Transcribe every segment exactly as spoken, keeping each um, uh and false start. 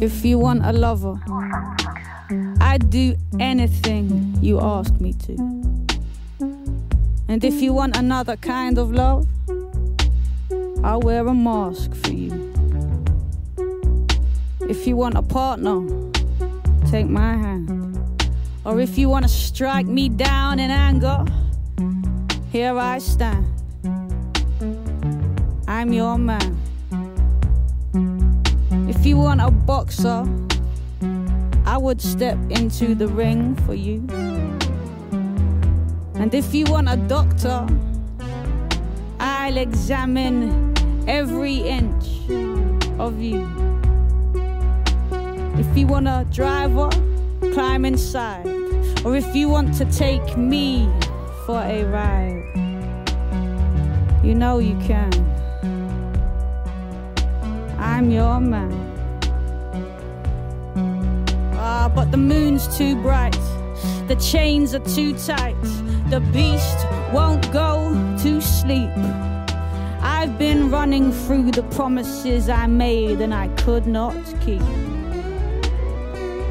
If you want a lover, I'd do anything you ask me to. And if you want another kind of love, I'll wear a mask for you. If you want a partner, take my hand. Or if you want to strike me down in anger, here I stand. I'm your man. If you want a boxer, I would step into the ring for you. And if you want a doctor, I'll examine every inch of you. If you want a driver, climb inside. Or if you want to take me for a ride, you know you can. I'm your man. Ah, but the moon's too bright, the chains are too tight, the beast won't go to sleep. I've been running through the promises I made and I could not keep.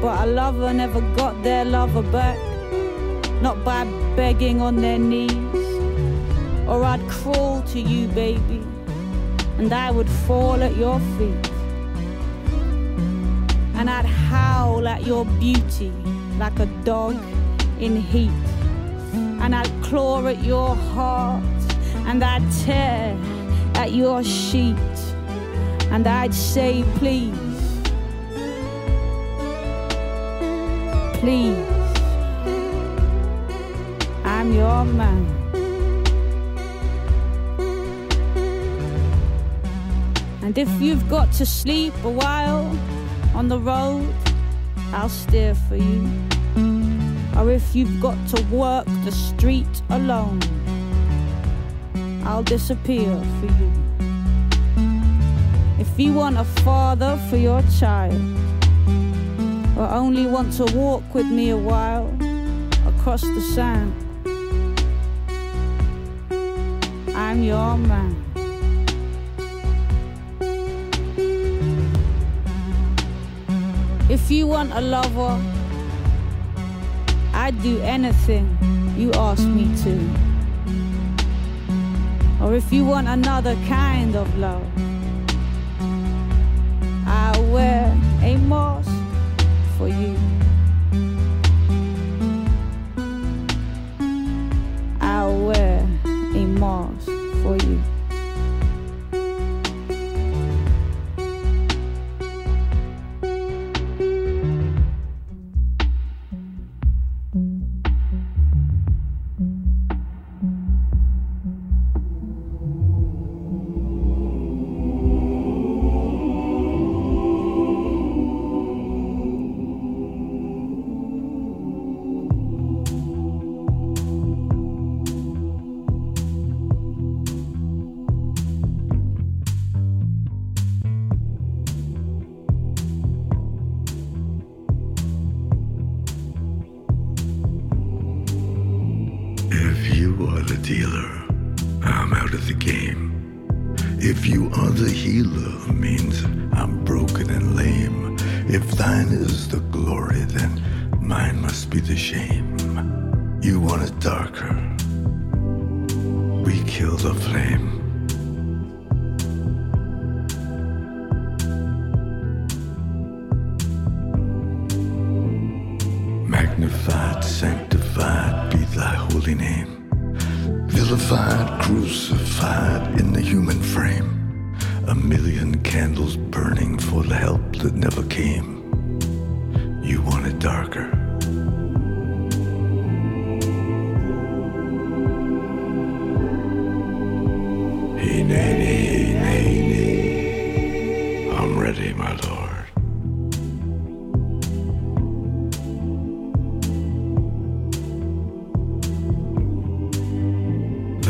But a lover never got their lover back, not by begging on their knees. Or I'd crawl to you, baby, and I would fall at your feet. And I'd howl at your beauty like a dog in heat. And I'd claw at your heart, and I'd tear at your sheet. And I'd say, please, please, I'm your man. And if you've got to sleep a while on the road, I'll steer for you. Or if you've got to work the street alone, I'll disappear for you. If you want a father for your child, or only want to walk with me a while across the sand, I'm your man. If you want a lover, I'd do anything you ask me to. Or if you want another kind of love, I'll wear a mask for you. I'll wear a mask for you.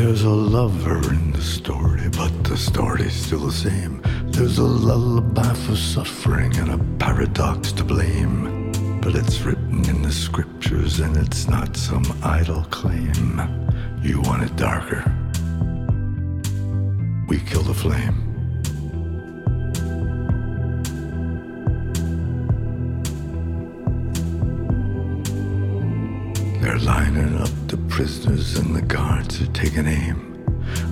There's a lover in the story, but the story's still the same. There's a lullaby for suffering and a paradox to blame. But it's written in the scriptures and it's not some idle claim. You want it darker. We kill the flame. prisoners and the guards had taken aim.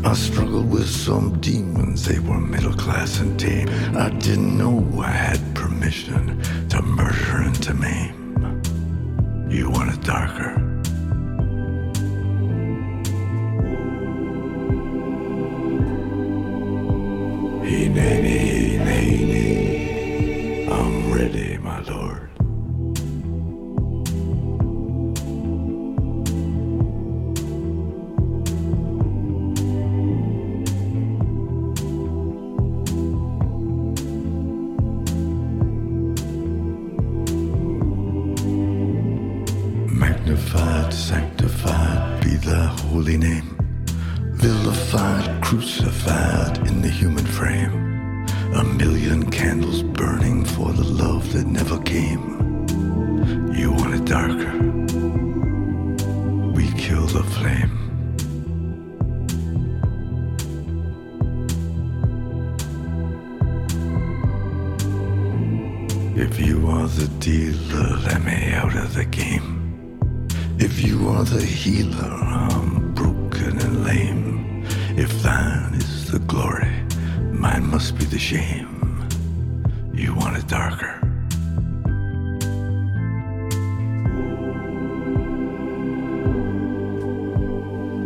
I struggled with some demons, they were middle class and tame. I didn't know I had permission to murder and to maim. You want it darker?Hineni, hineni, I'm ready, my lord. Magnified, sanctified be thy holy name.Vilified, crucified in the human frame. A million candles burning for the love that never came. You want it darker? We kill the flame. If you are the dealer, let me out of the game. If you are the healer, I'm broken and lame.If thine is the glory, mine must be the shame. You want it darker.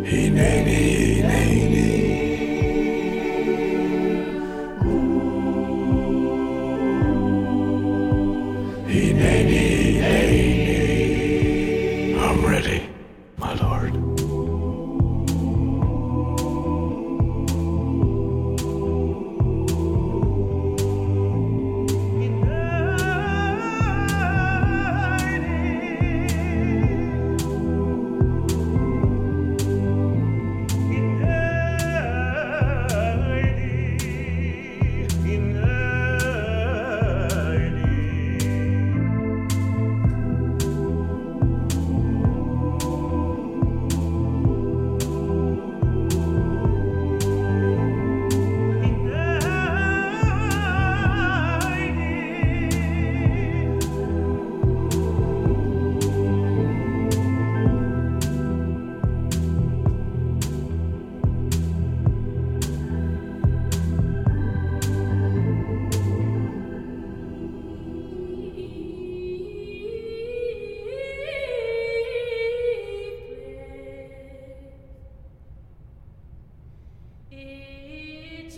Hineni, hineni.It's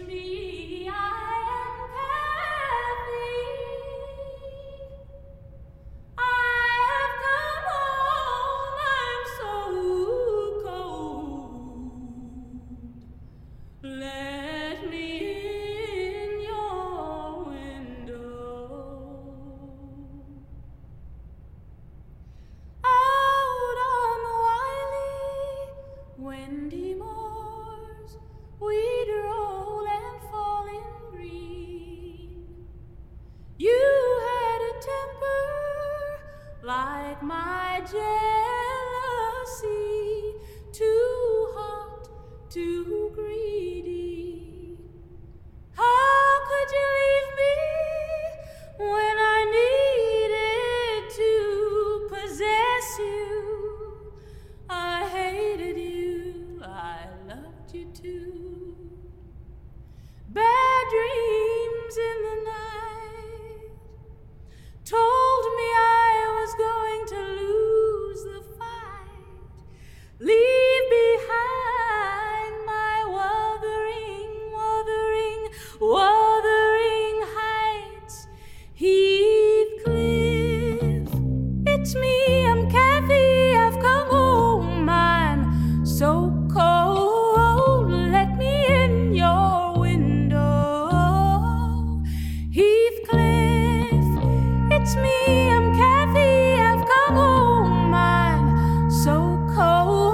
me, I'm Kathy, I've come home, I'm so cold.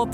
More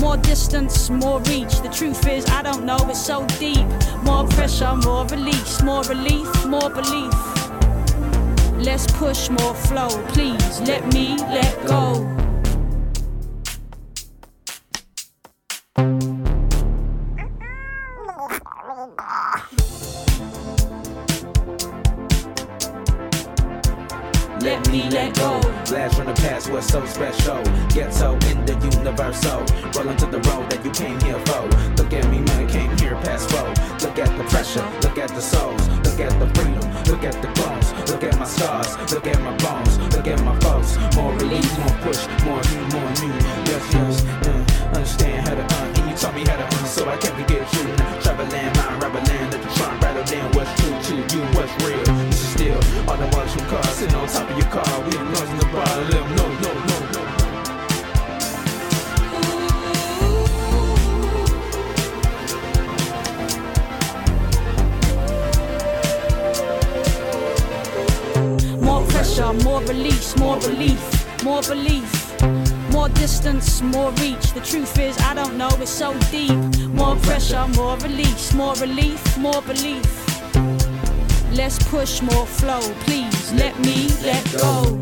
More distance, more reach. The truth is, I don't know, it's so deep. More pressure, more release, more relief, more belief. Let's push more flow, please, let me let go. Let me let go. Blast from the past was so special. Ghetto in the universal. Rolling to the road that you came here for. Look at me, man, came here past four. Look at the pressure, look at the souls. Look at the freedom, look at the bones. Look at my scars, look at my bones. Look at my folks. More relief, more push, more you, more you. Yes, yes, uh, understand how to un. And you taught me how to un, so I can't forget you. Traveling, mind, rubber land, let the trunk rattle down. What's true to you, what's real? This is still all the ones from cars sitting on top of your car. We ain't losing the bar, let them know, no, no, no. More release, more relief, more belief. More distance, more reach. The truth is, I don't know, it's so deep. More pressure, more release, more relief, more belief. Let's push more flow, please, let me let go.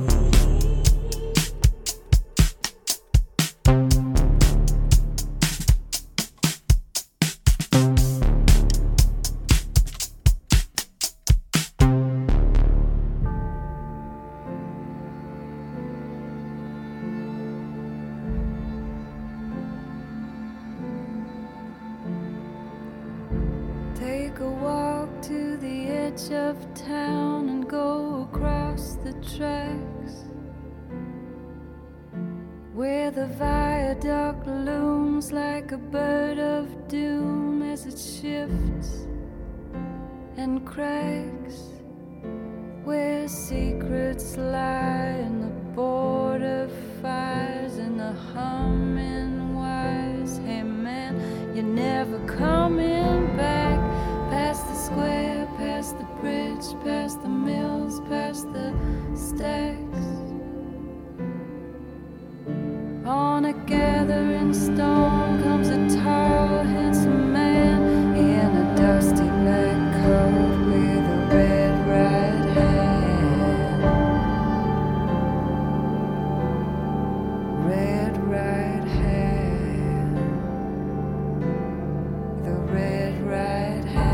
Take a walk to the edge of town and go across the tracks, where the viaduct looms like a bird of doom as it shifts and cracks, where secrets lie in the border fires and the humming wires. Hey man, you're never coming back. Past the square, past the bridge, past the mills, past the stacks. On a gathering storm comes a tall, handsome man in a dusty black coat with a red right hand. Red right hand. The red right hand.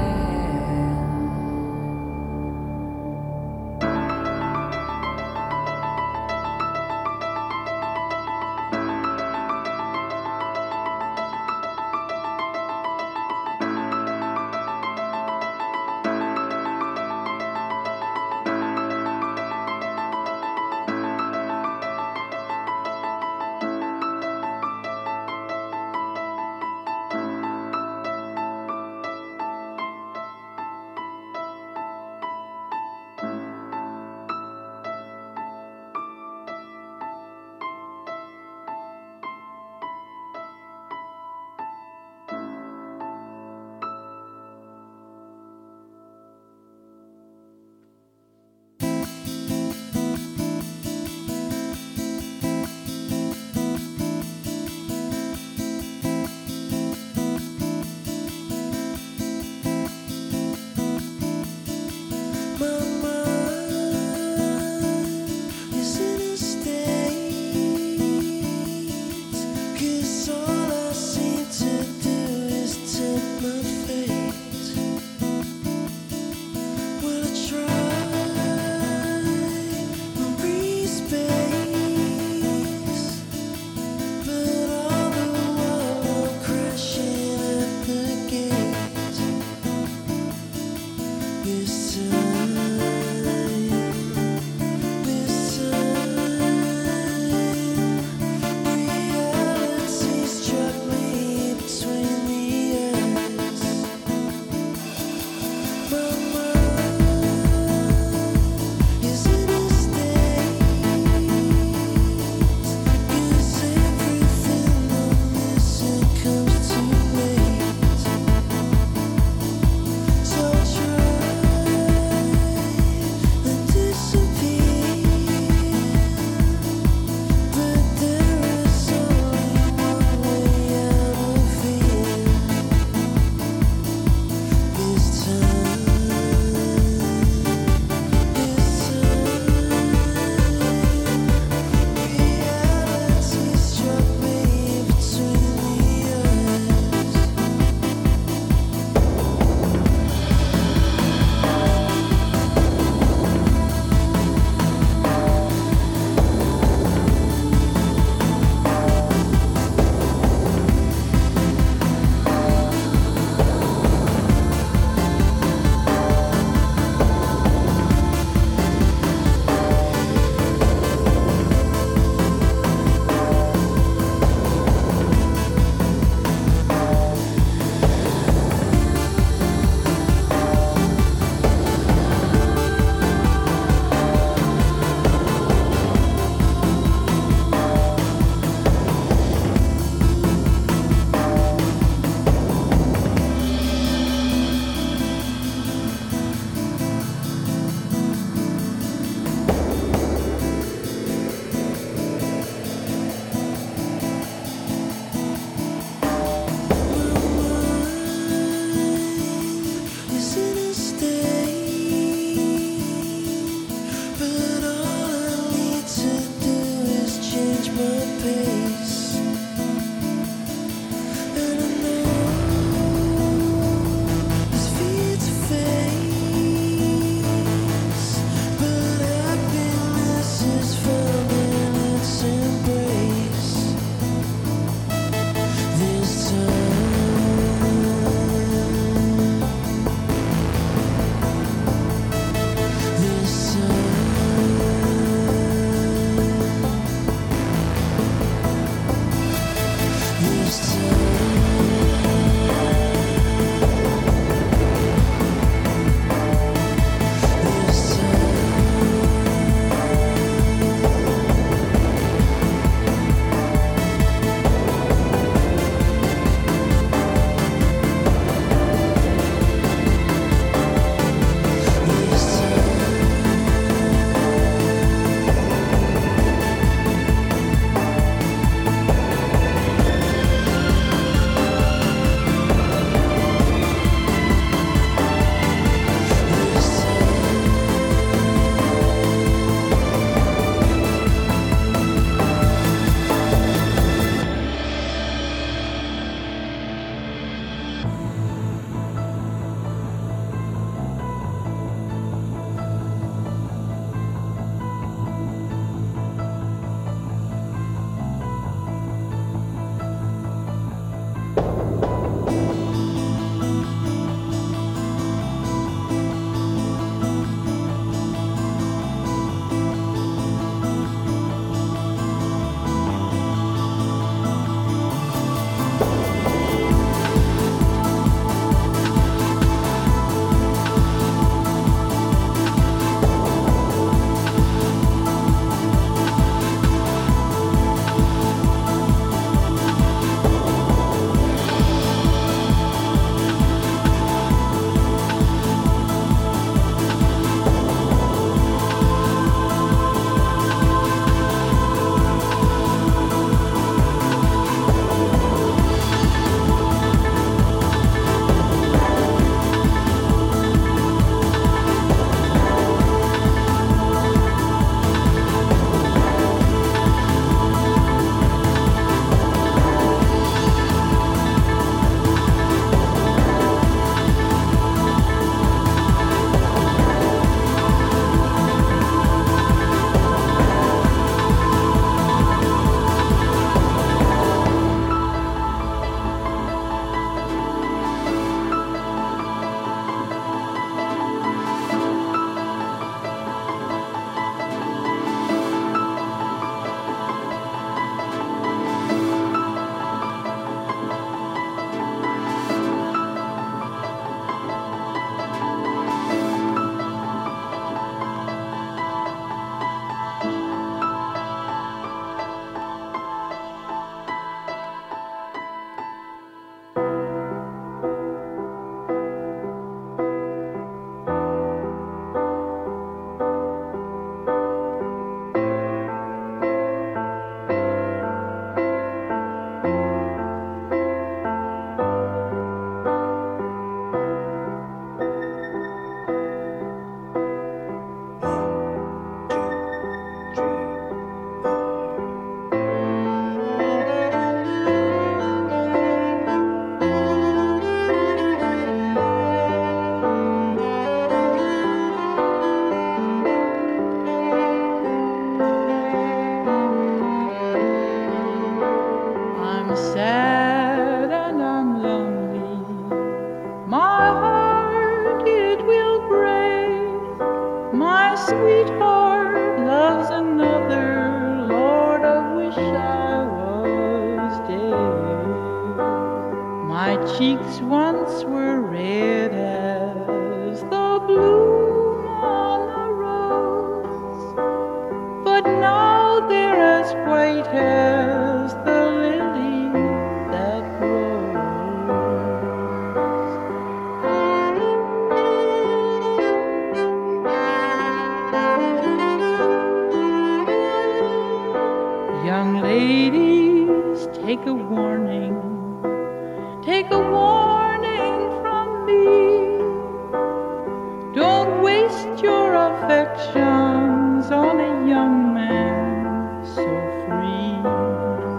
Affections on a young man so free.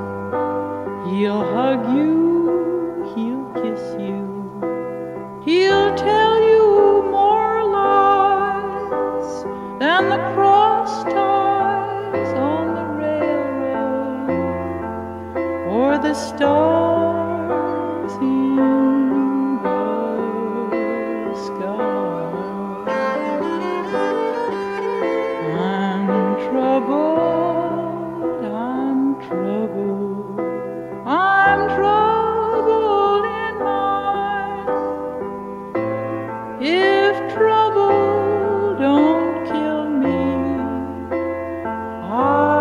the stars in the sky. I'm troubled, I'm troubled, I'm troubled in mind. If trouble don't kill me, I'll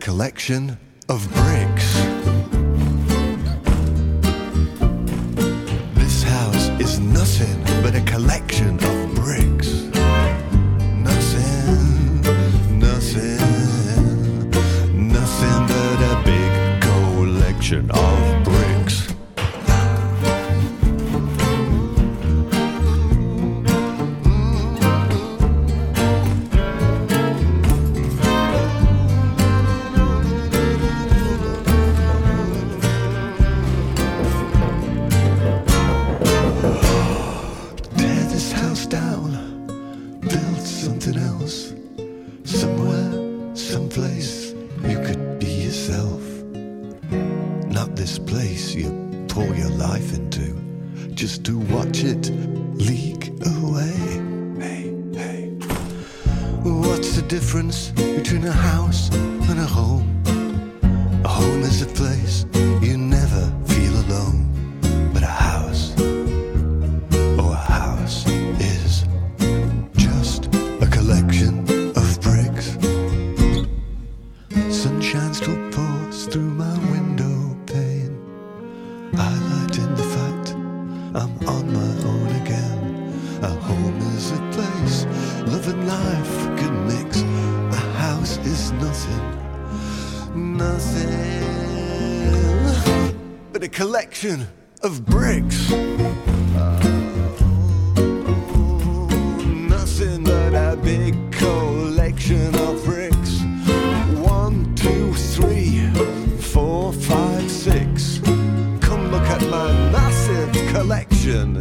collection of bricks. This house is nothing but a collection of bricks. Nothing, nothing, nothing but a big collection of bricks. Collection of bricks. Oh, nothing but a big collection of bricks. One, two, three, four, five, six. Come look at my massive collection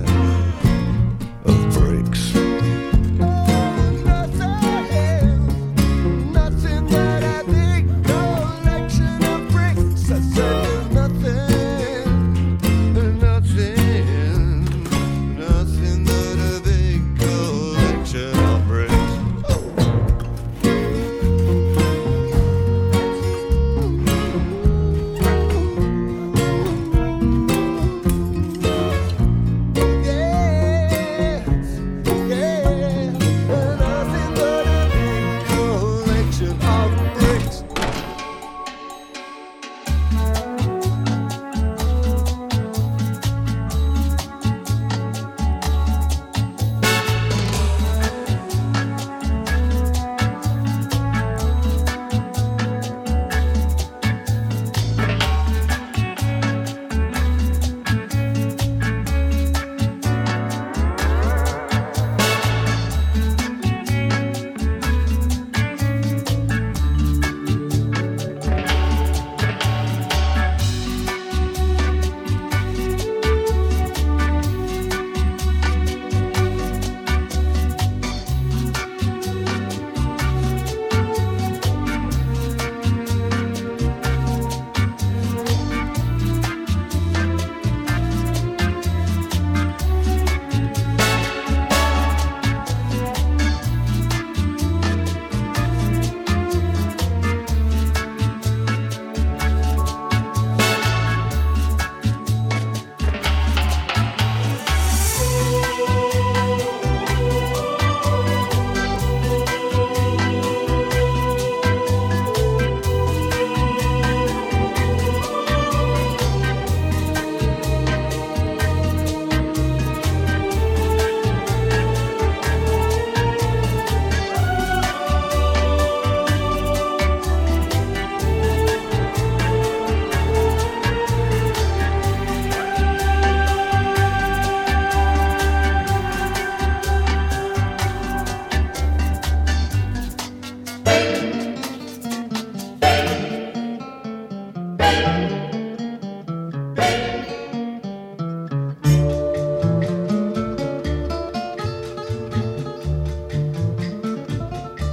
of bricks.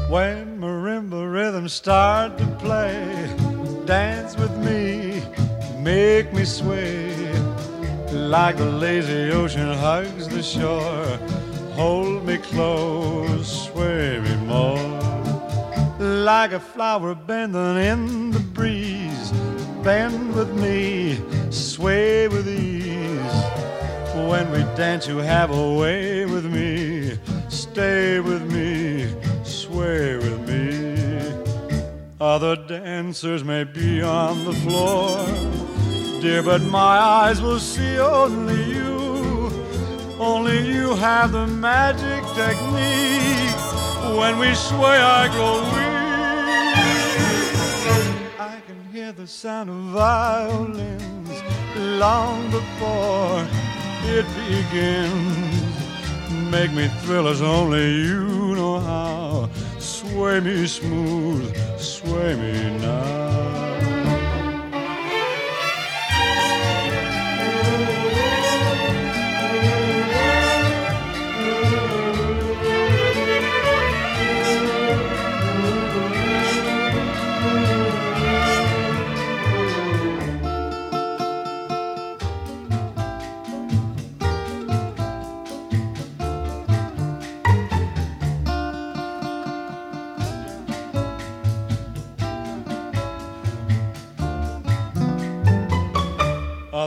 When marimba rhythms start to play, dance with me, make me sway. Like the lazy ocean hugs the shore, hold me close, sway me more. Like a flower bending in the breeze, bend with me, sway with ease. When we dance, you have a way with me, stay with me, sway with me. Other dancers may be on the floor, dear, but my eyes will see only you. Only you have the magic technique. When we sway, I grow weak. I can hear the sound of violins long before it begins. Make me thrill as only you know how. Sway me smooth, sway me now.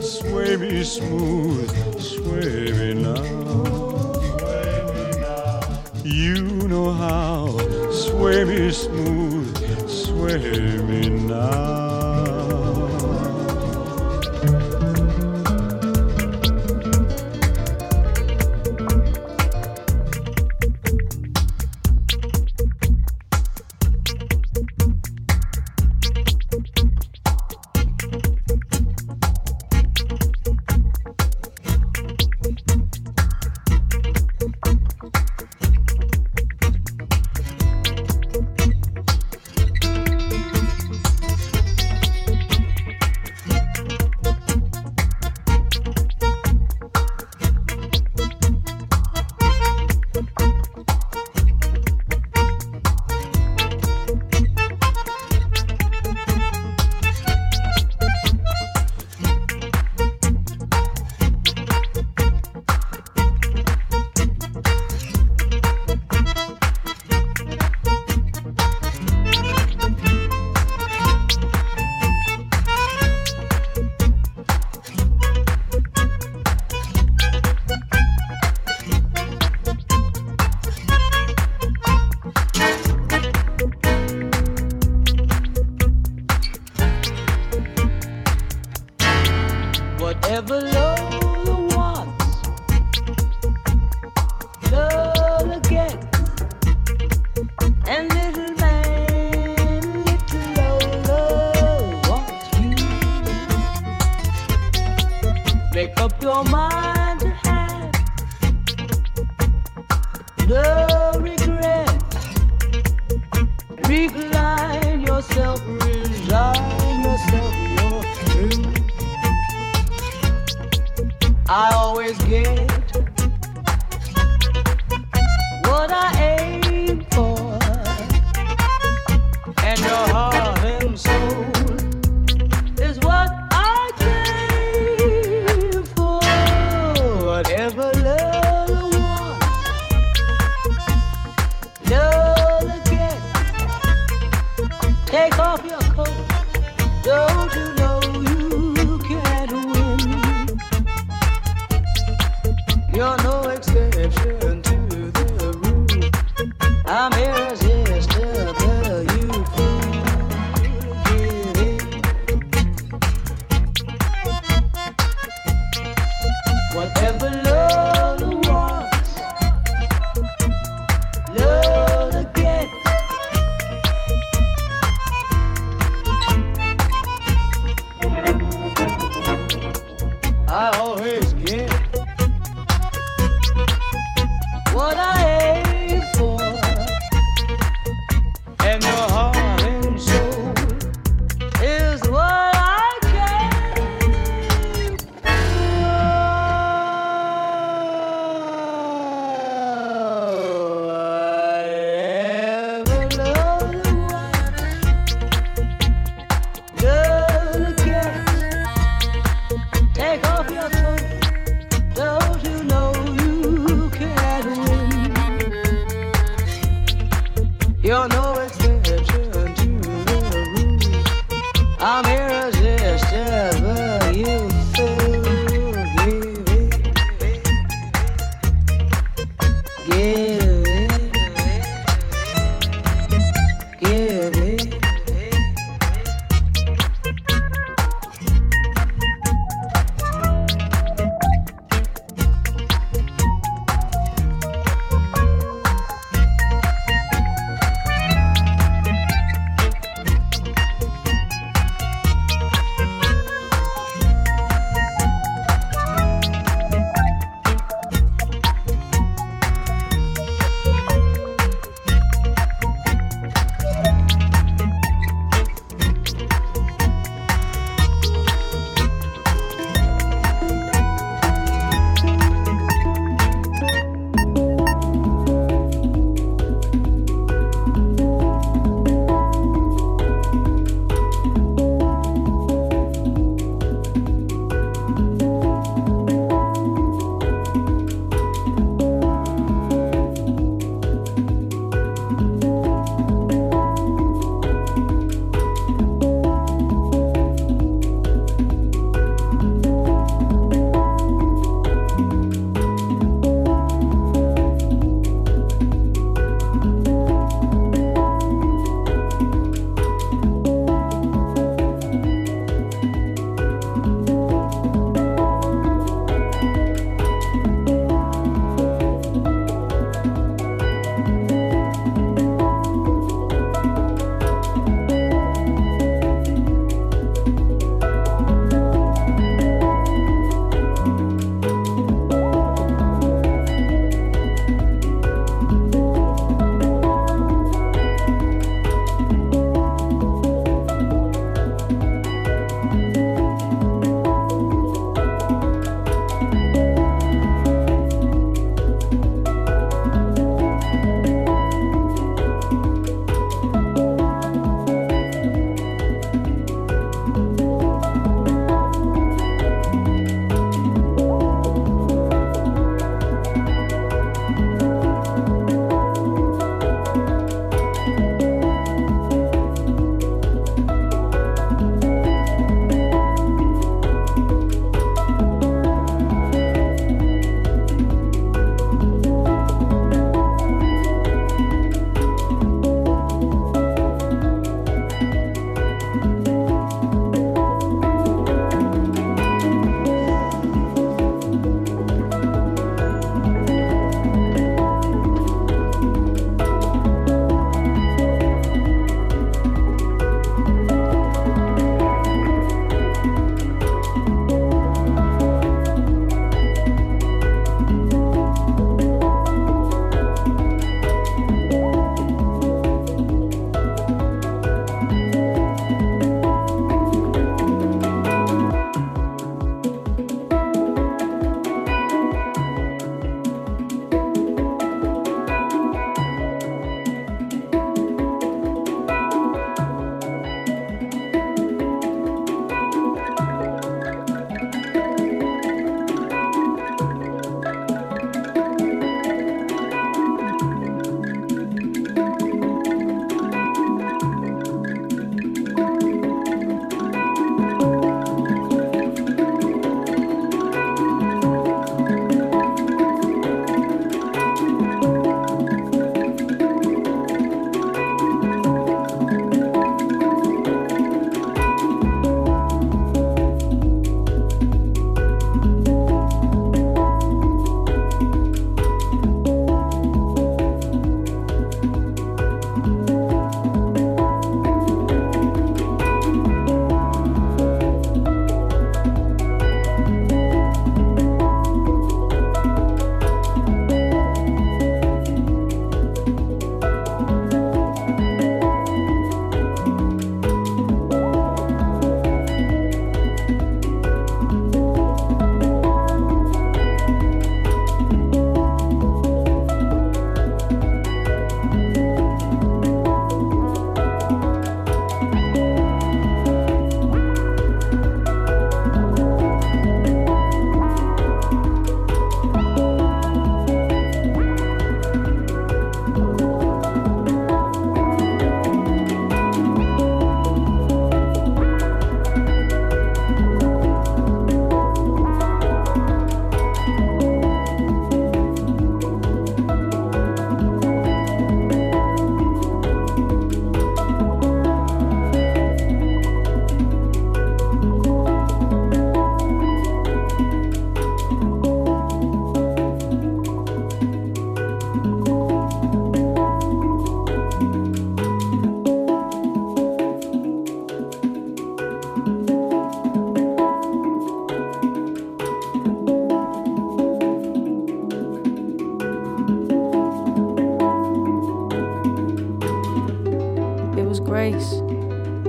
Sway me smooth, sway me now, sway me now. You know how, sway me smooth, sway me now.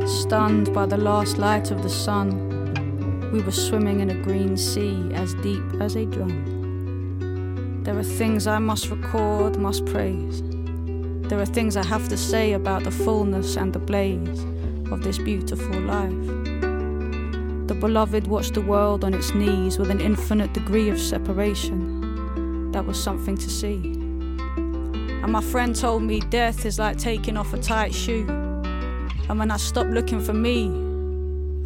Stunned by the last light of the sun, we were swimming in a green sea as deep as a drum. There are things I must record, must praise. There are things I have to say about the fullness and the blaze of this beautiful life.The beloved watched the world on its knees with an infinite degree of separation. That was something to see. And my friend told me death is like taking off a tight shoe. And when I stopped looking for me,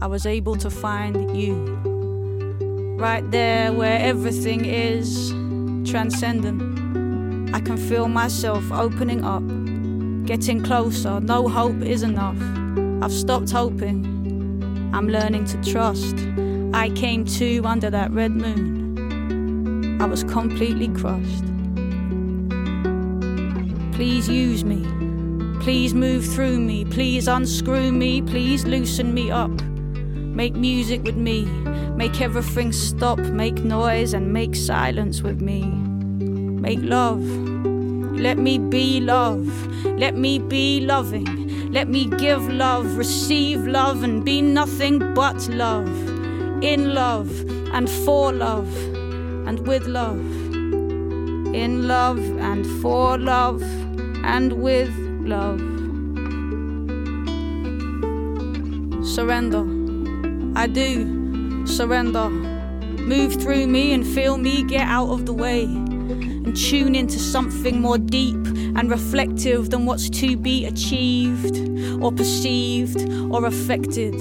I was able to find you. Right there where everything is transcendent. I can feel myself opening up, getting closer. No hope is enough. I've stopped hoping.I'm learning to trust. I came to under that red moon. I was completely crushed. Please use me. Please move through me. Please unscrew me. Please loosen me up. Make music with me. Make everything stop. Make noise and make silence with me. Make love. Let me be love. Let me be loving.Let me give love, receive love, and be nothing but love. In love, and for love, and with love. In love, and for love, and with love. Surrender. I do surrender. Move through me and feel me get out of the way. And tune into something more deep.And reflective than what's to be achieved or perceived or affected.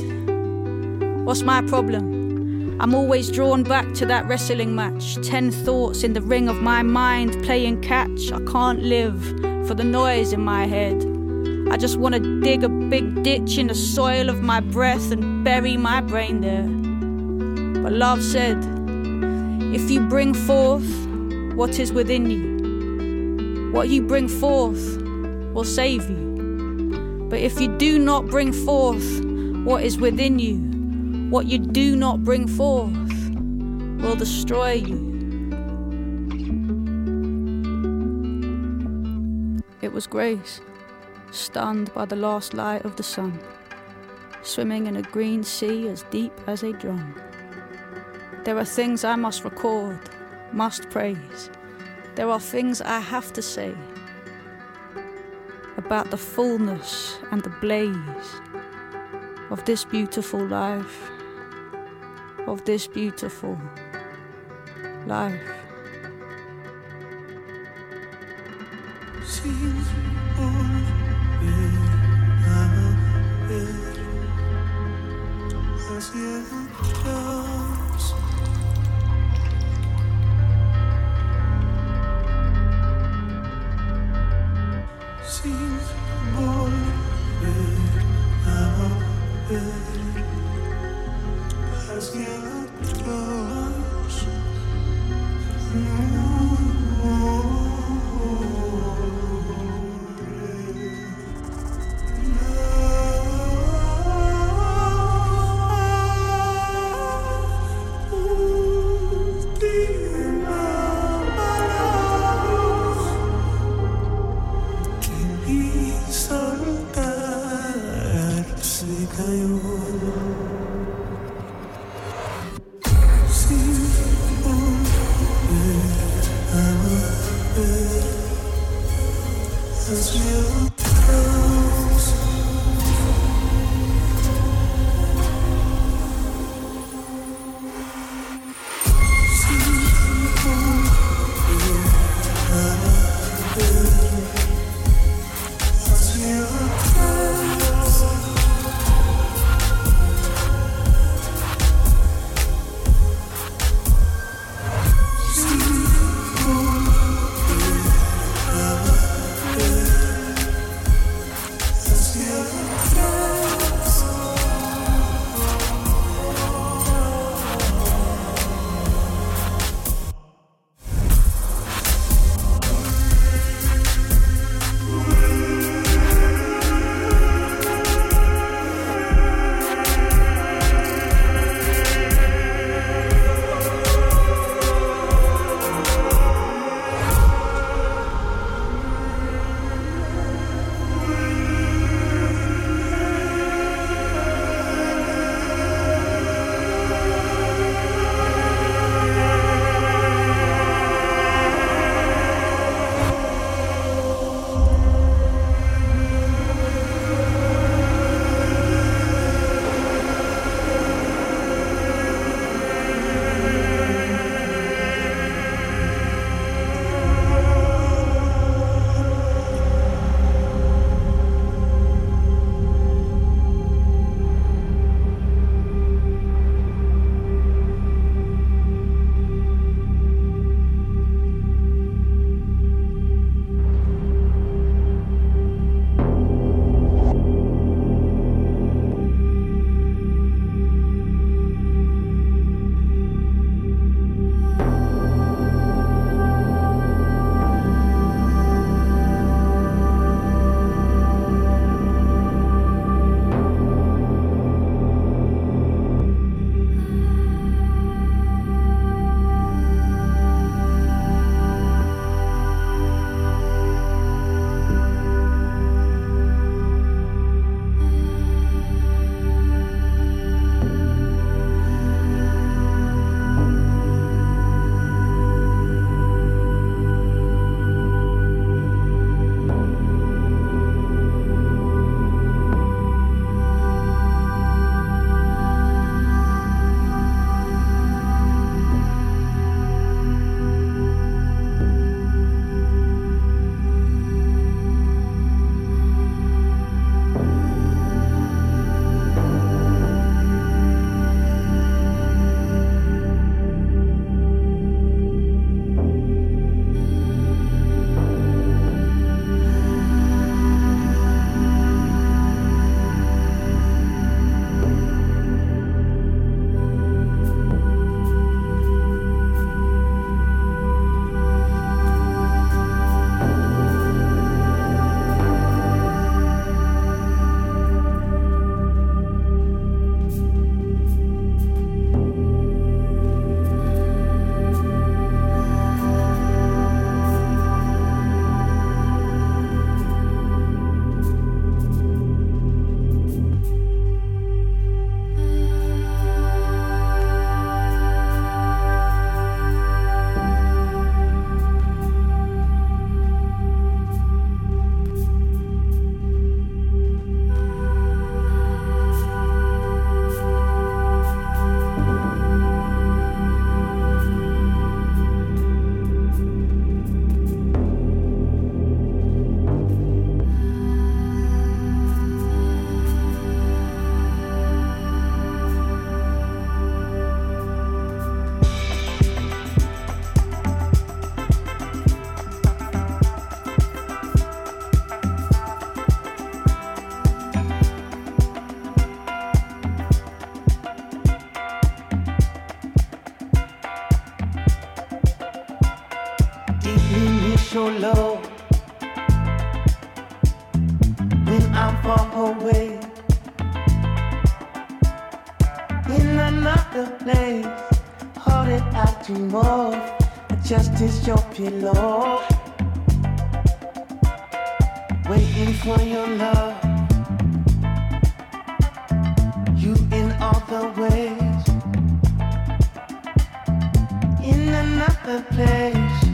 What's my problem? I'm always drawn back to that wrestling match. Ten thoughts in the ring of my mind playing catch. I can't live for the noise in my head. I just want to dig a big ditch in the soil of my breath and bury my brain there. But love said, if you bring forth what is within you,What you bring forth will save you. But if you do not bring forth what is within you, what you do not bring forth will destroy you. It was Grace, stunned by the last light of the sun, swimming in a green sea as deep as a drum. There are things I must record, must praise.There are things I have to say about the fullness and the blaze of this beautiful life, of this beautiful life. Sin volver a ver hacia atrás, no volveré la última. the place, hold it out to move, adjust your pillow, waiting for your love, you in all the ways, in another place,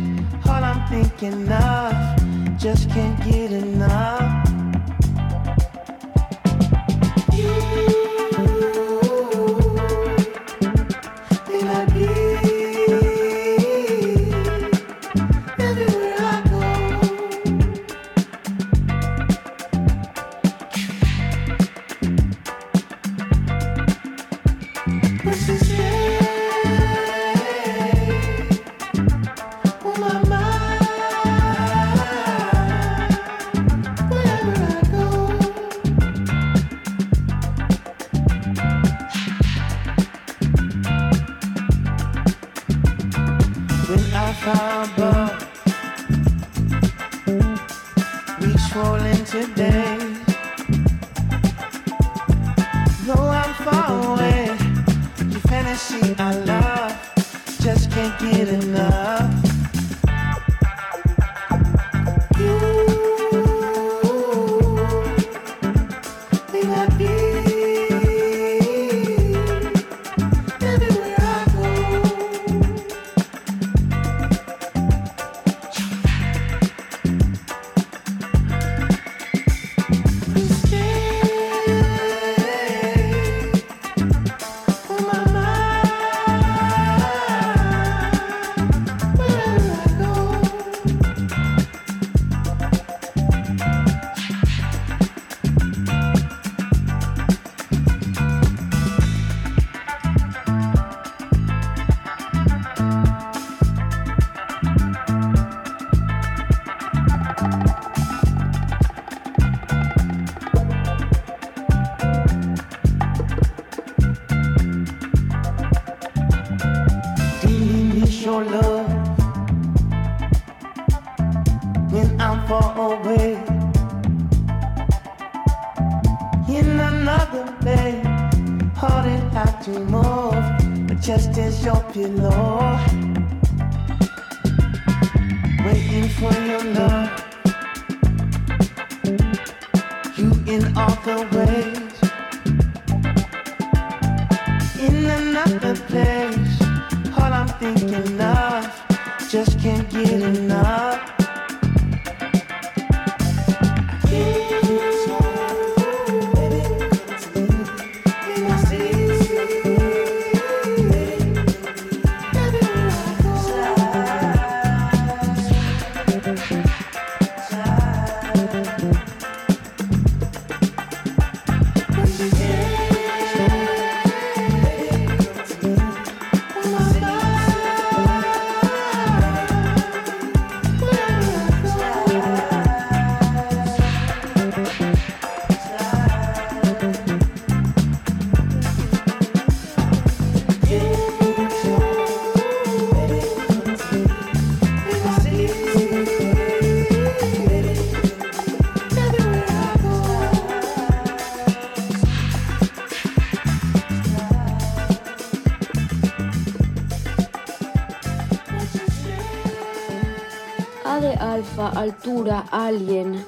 all I'm thinking of, just can't get enough.Altura, alien,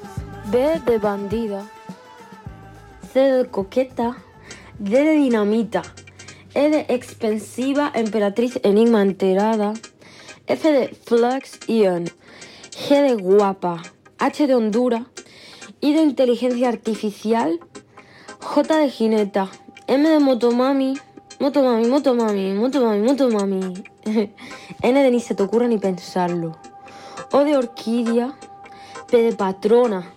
B de bandida, C de coqueta, D de dinamita, E de expensiva, emperatriz, enigma, enterada, F de flux, ion, G de guapa, H de Honduras, I de inteligencia artificial, J de jineta, M de motomami, motomami, motomami, motomami, motomami, N de ni se te ocurra ni pensarlo.O de orquídea, P de patrona,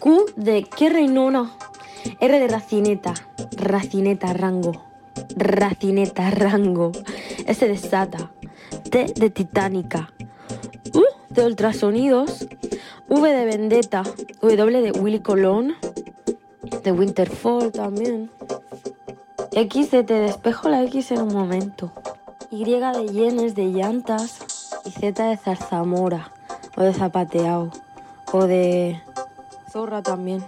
Q de qué reinona, R de racineta, racineta, rango, racineta, rango, S de sata, T de titánica, U de ultrasonidos, V de vendetta, W de Willy Colón, de Winterfall también, X de te despejo la X en un momento, Y de yenes, de llantas,Y Z de zarzamora, o de zapateado, o de zorra también.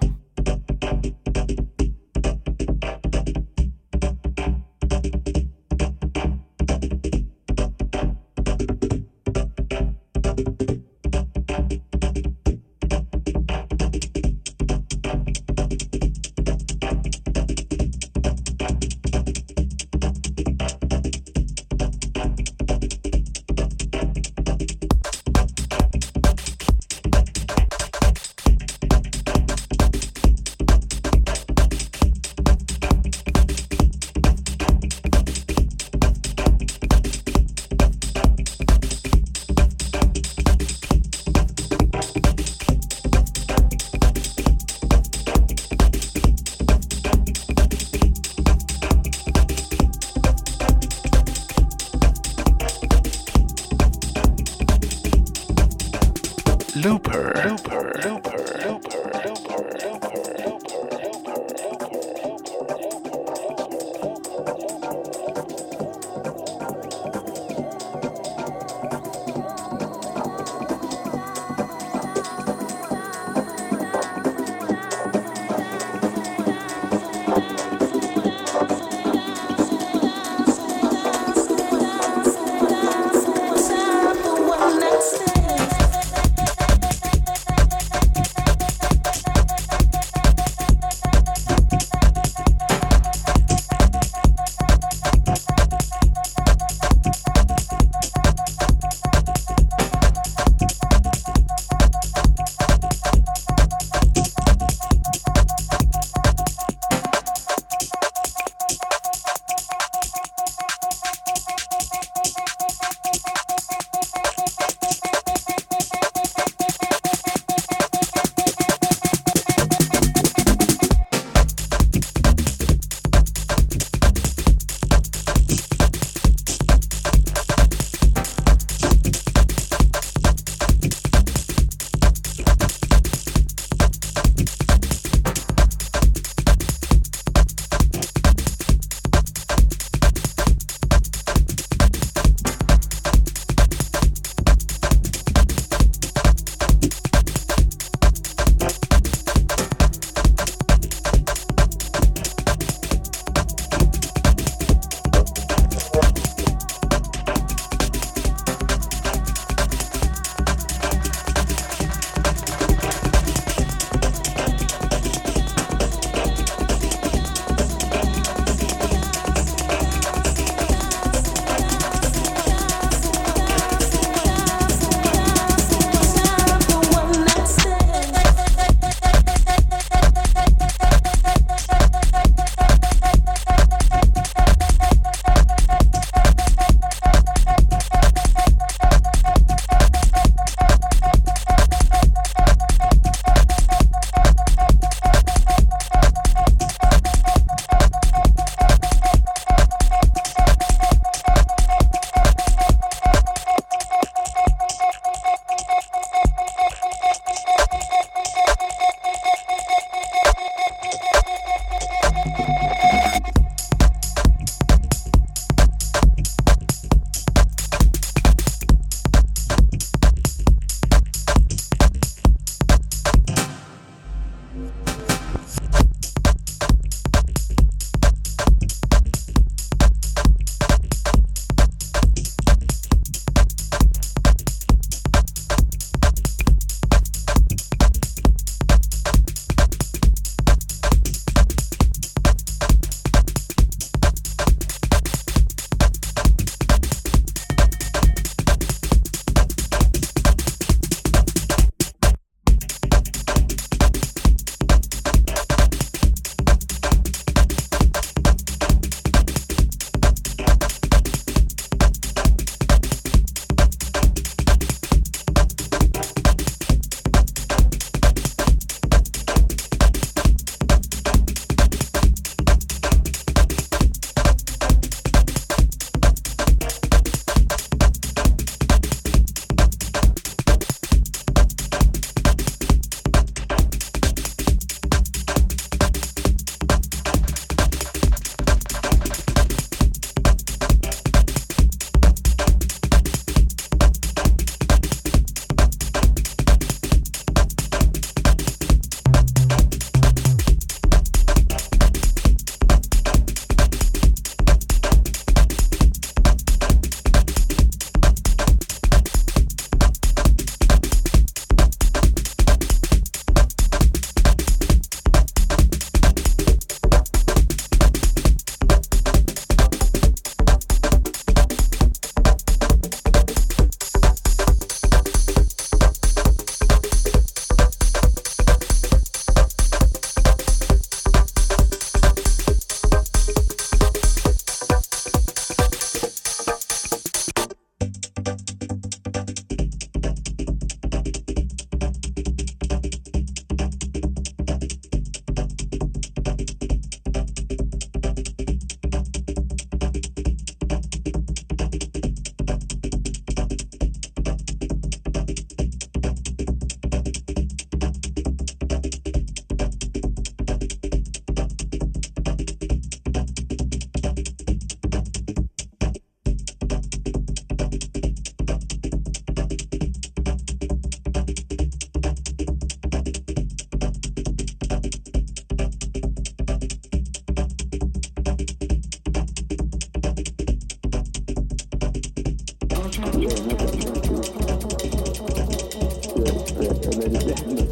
的原理。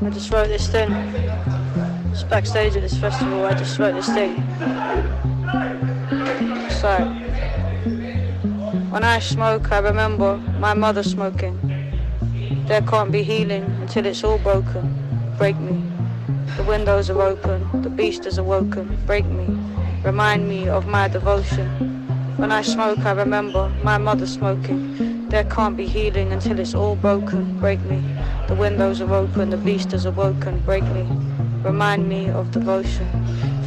I just wrote this thing. It's backstage at this festival. I just wrote this thing. It's like, when I smoke, I remember my mother smoking. There can't be healing until it's all broken. Break me. The windows are open. The beast is awoken. Break me. Remind me of my devotion. When I smoke, I remember my mother smoking. There can't be healing until it's all broken. Break me. The windows are open. The beast is awoken. Break me. Remind me of devotion.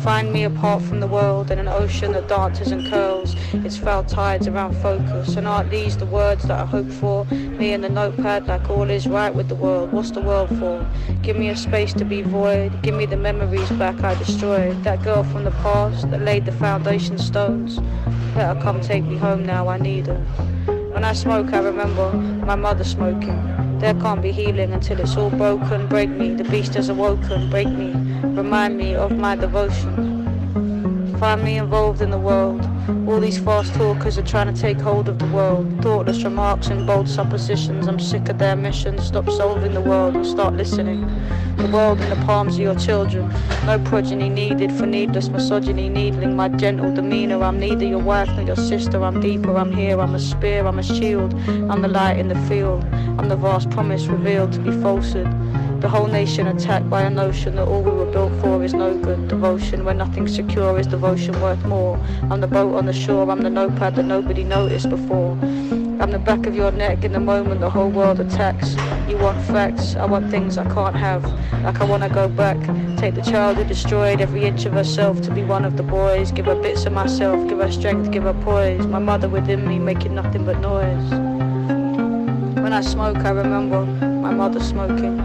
Find me apart from the world in an ocean that dances and curls. Its foul tides around focus. And aren't these the words that I hope for? Me and the notepad like all is right with the world. What's the world for? Give me a space to be void. Give me the memories back I destroyed. That girl from the past that laid the foundation stones. Let her come take me home now. I need her. When I smoke, I remember my mother smoking. There can't be healing until it's all broken. Break me, the beast has awoken. Break me, remind me of my devotion. Find me involved in the world. All these fast talkers are trying to take hold of the world. Thoughtless remarks and bold suppositions. I'm sick of their missions. Stop solving the world and start listening. The world in the palms of your children. No progeny needed for needless misogyny. Needling my gentle demeanor. I'm neither your wife nor your sister. I'm deeper, I'm here. I'm a spear, I'm a shield. I'm the light in the field. I'm the vast promise revealed to be falsehood. The whole nation attacked by a notion that all we were built for is no good. Devotion where nothing's secure is devotion worth more. I'm the boat on the shore, I'm the notepad that nobody noticed before. I'm the back of your neck in the moment the whole world attacks. You want facts, I want things I can't have. Like I wanna go back, take the child who destroyed every inch of herself to be one of the boys. Give her bits of myself, give her strength, give her poise. My mother within me making nothing but noise. When I smoke I remember my mother smoking.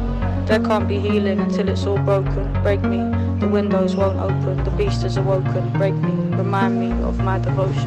There can't be healing until it's all broken. Break me, the windows won't open. The beast is awoken. Break me, remind me of my devotion.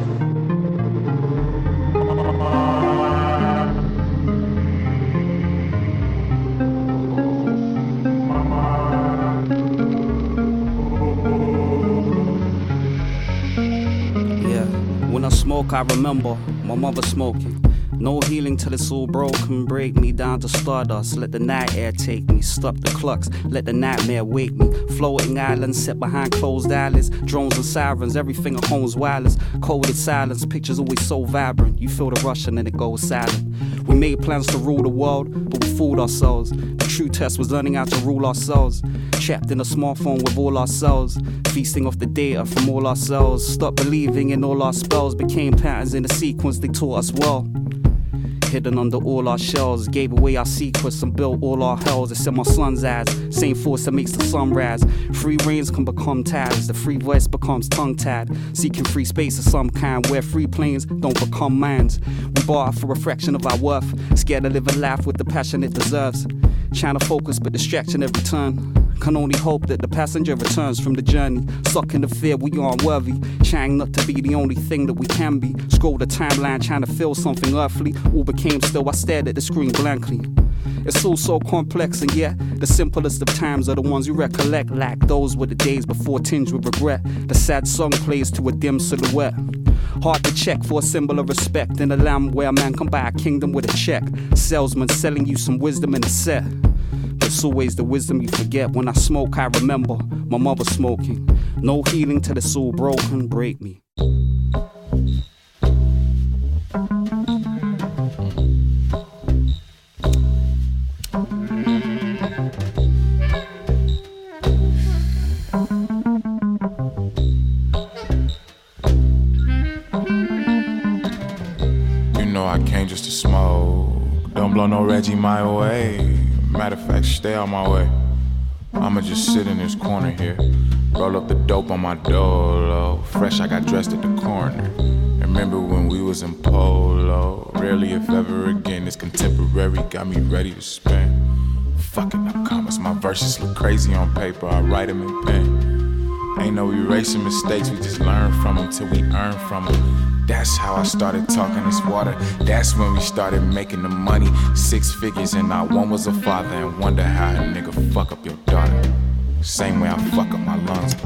Yeah, when I smoke I remember my mother smoking. No healing till it's all broken, break me down to stardust, let the night air take me, stop the clocks, let the nightmare wake me, floating islands set behind closed eyelids, drones and sirens, everything at home's wireless, coded silence, pictures always so vibrant, you feel the rush and then it goes silent. We made plans to rule the world, but we fooled ourselves. The true test was learning how to rule ourselves. Trapped in a smartphone with all ourselves. Feasting off the data from all ourselves. Stopped believing in all our spells. Became patterns in the sequence they taught us well. Hidden under all our shells. Gave away our secrets and built all our hells. It's in my son's eyes. Same force that makes the sun rise. Free reins can become ties. The free voice becomes tongue-tied. Seeking free space of some kind. Where free planes don't become mines. We barter for a fraction of our worth. Scared to live a life with the passion it deserves. Trying to focus but distraction every turn. Can only hope that the passenger returns from the journey. Sucking the fear we aren't worthy. Trying not to be the only thing that we can be. Scroll the timeline trying to feel something earthly. All became still, I stared at the screen blankly. It's all so complex and yet the simplest of times are the ones you recollect. Like those were the days before tinged with regret. The sad song plays to a dim silhouette. Hard to check for a symbol of respect in a land where a man can buy a kingdom with a check. Salesman selling you some wisdom in a set. It's always the wisdom you forget. When I smoke, I remember my mother smoking. No healing till it's all broken. Break me. You know I came just to smoke. Don't blow no Reggie my way. Matter of fact, stay out my way. I'ma just sit in this corner here. Roll up the dope on my dolo. Fresh, I got dressed at the corner. Remember when we was in polo? Rarely if ever again. This contemporary got me ready to spin. Fuck it, I promise. My verses look crazy on paper. I write them in pen. Ain't no erasing mistakes. We just learn from them till we earn from them. That's how I started talking this water. That's when we started making the money. Six figures and not one was a father. And wonder how a nigga fuck up your daughter. Same way I fuck up my lungs.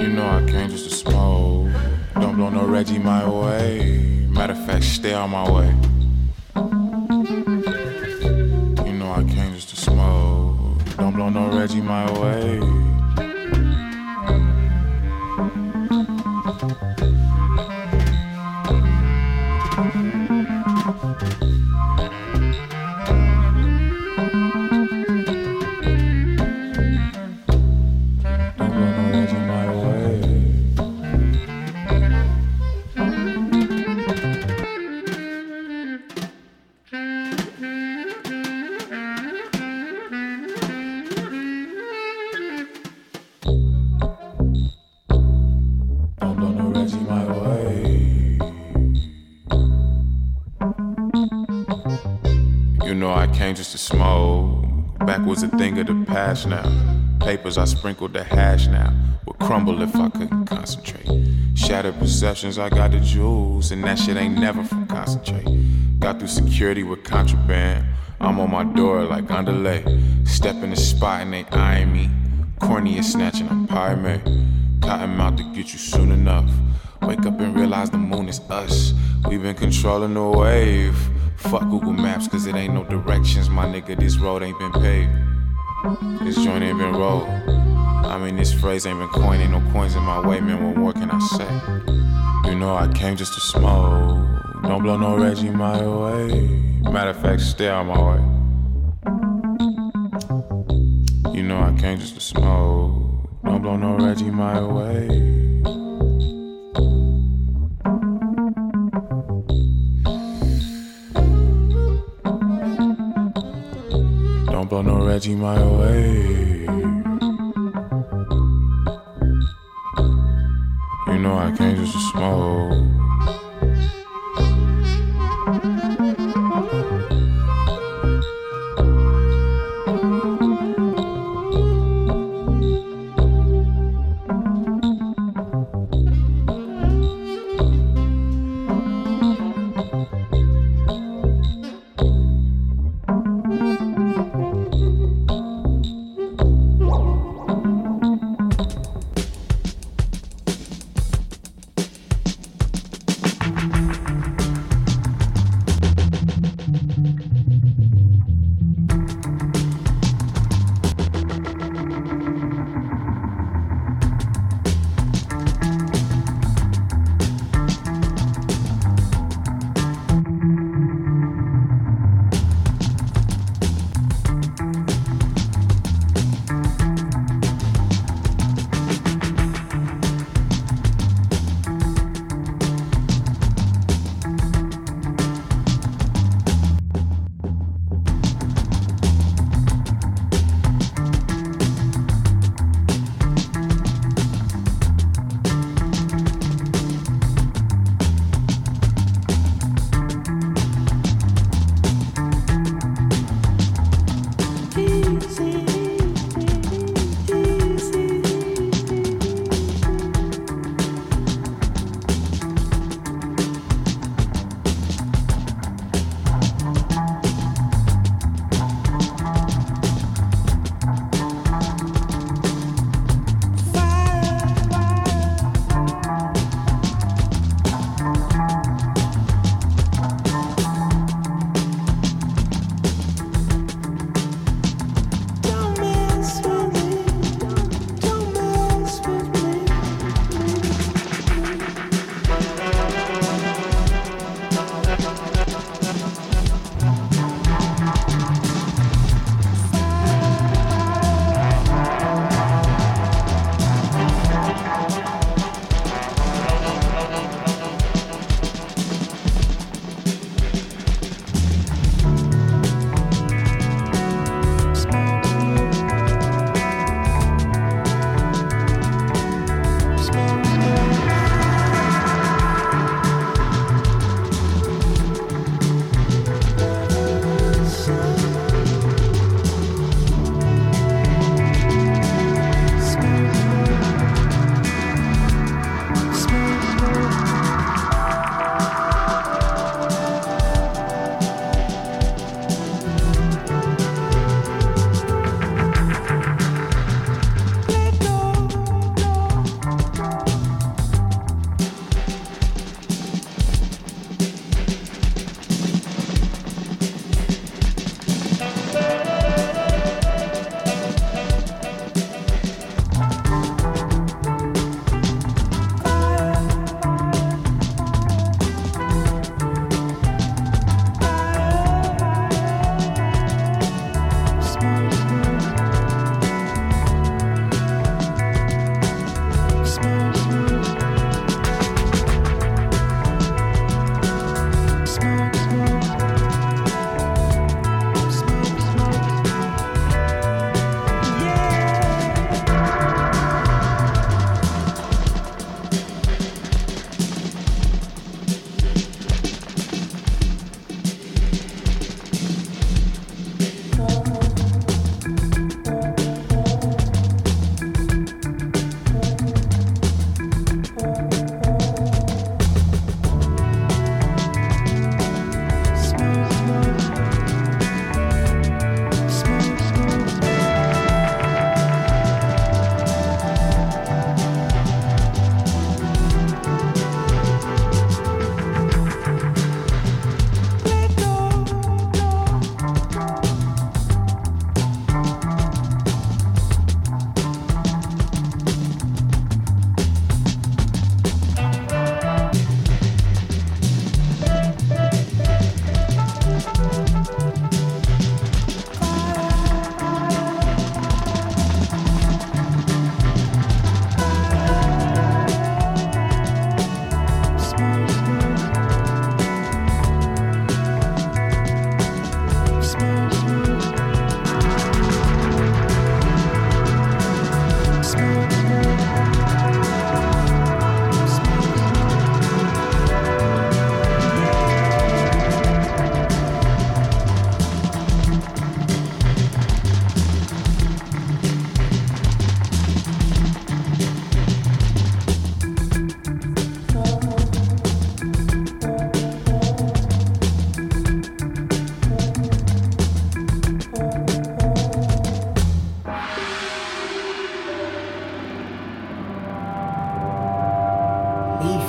You know I came just to smoke. Don't blow no Reggie my way. Matter of fact, stay on my way. You know I came just to smoke. Don't blow no Reggie my way. Now, papers I sprinkled the hash now would crumble if I couldn't concentrate. Shattered perceptions, I got the jewels, and that shit ain't never from concentrate. Got through security with contraband, I'm on my door like underlay. Step in the spot and they eyeing me, cornea snatching, I'm pyramid. Cotton mouth to get you soon enough. Wake up and realize the moon is us. We've been controlling the wave. Fuck Google Maps, cause it ain't no directions. My nigga, this road ain't been paved. This joint ain't been rolled. I mean, this phrase ain't been coined. Ain't no coins in my way, man, what more can I say? You know I came just to smoke. Don't blow no Reggie my way. Matter of fact, stay out my way. You know I came just to smoke. Don't blow no Reggie my way. Don't blow no Reggie my way. You know I came just to smoke.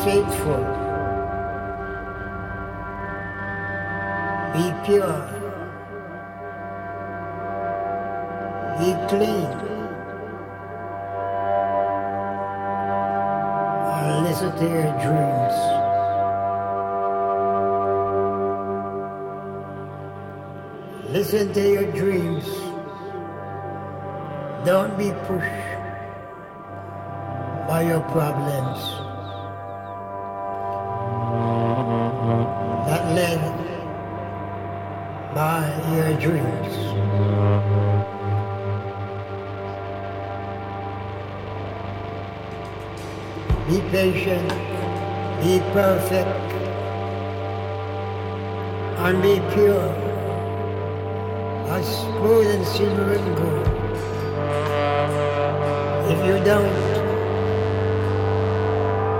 faithful. Be pure. Be clean. Listen to your dreams. Listen to your dreams. Don't be pushed by your problems that led by your dreams. Be patient, be perfect, and be pure as smooth and silver and gold. If you don't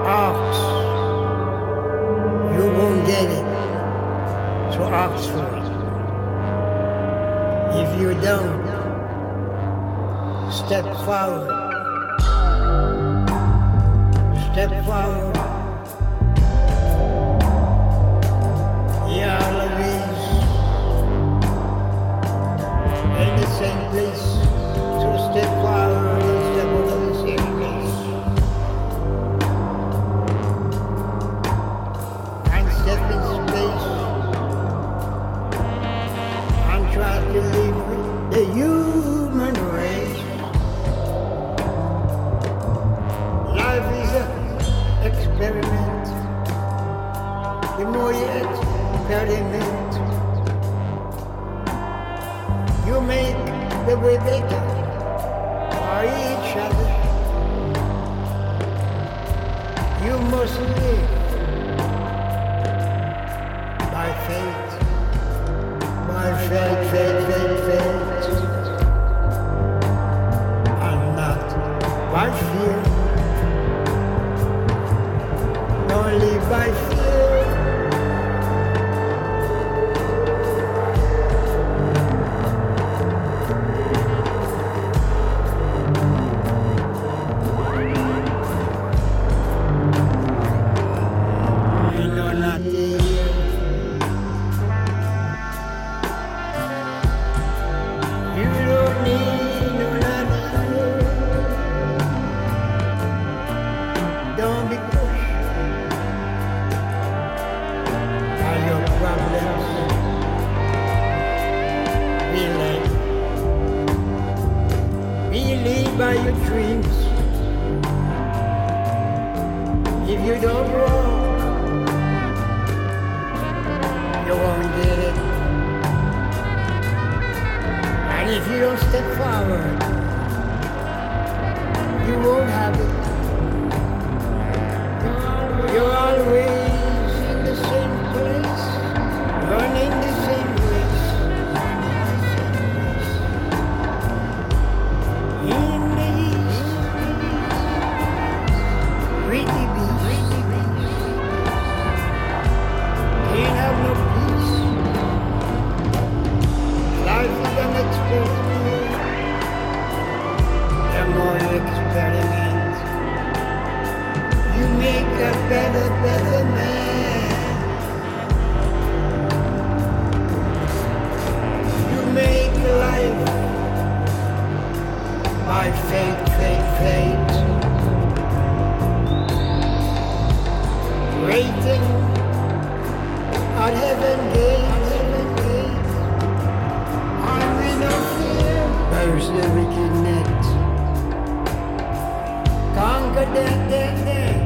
ask, you won't get it, so ask for it. If you don't, step forward, step forward. You are always in the same place, so step forward and step out of the same place. Step in space and try to leave the human race. Life is an experiment. The more you experiment, you make the way better for each other. You must live by faith, by faith, faith, faith, faith, and not by fear. Don't live by fear. Conquer death, death, death.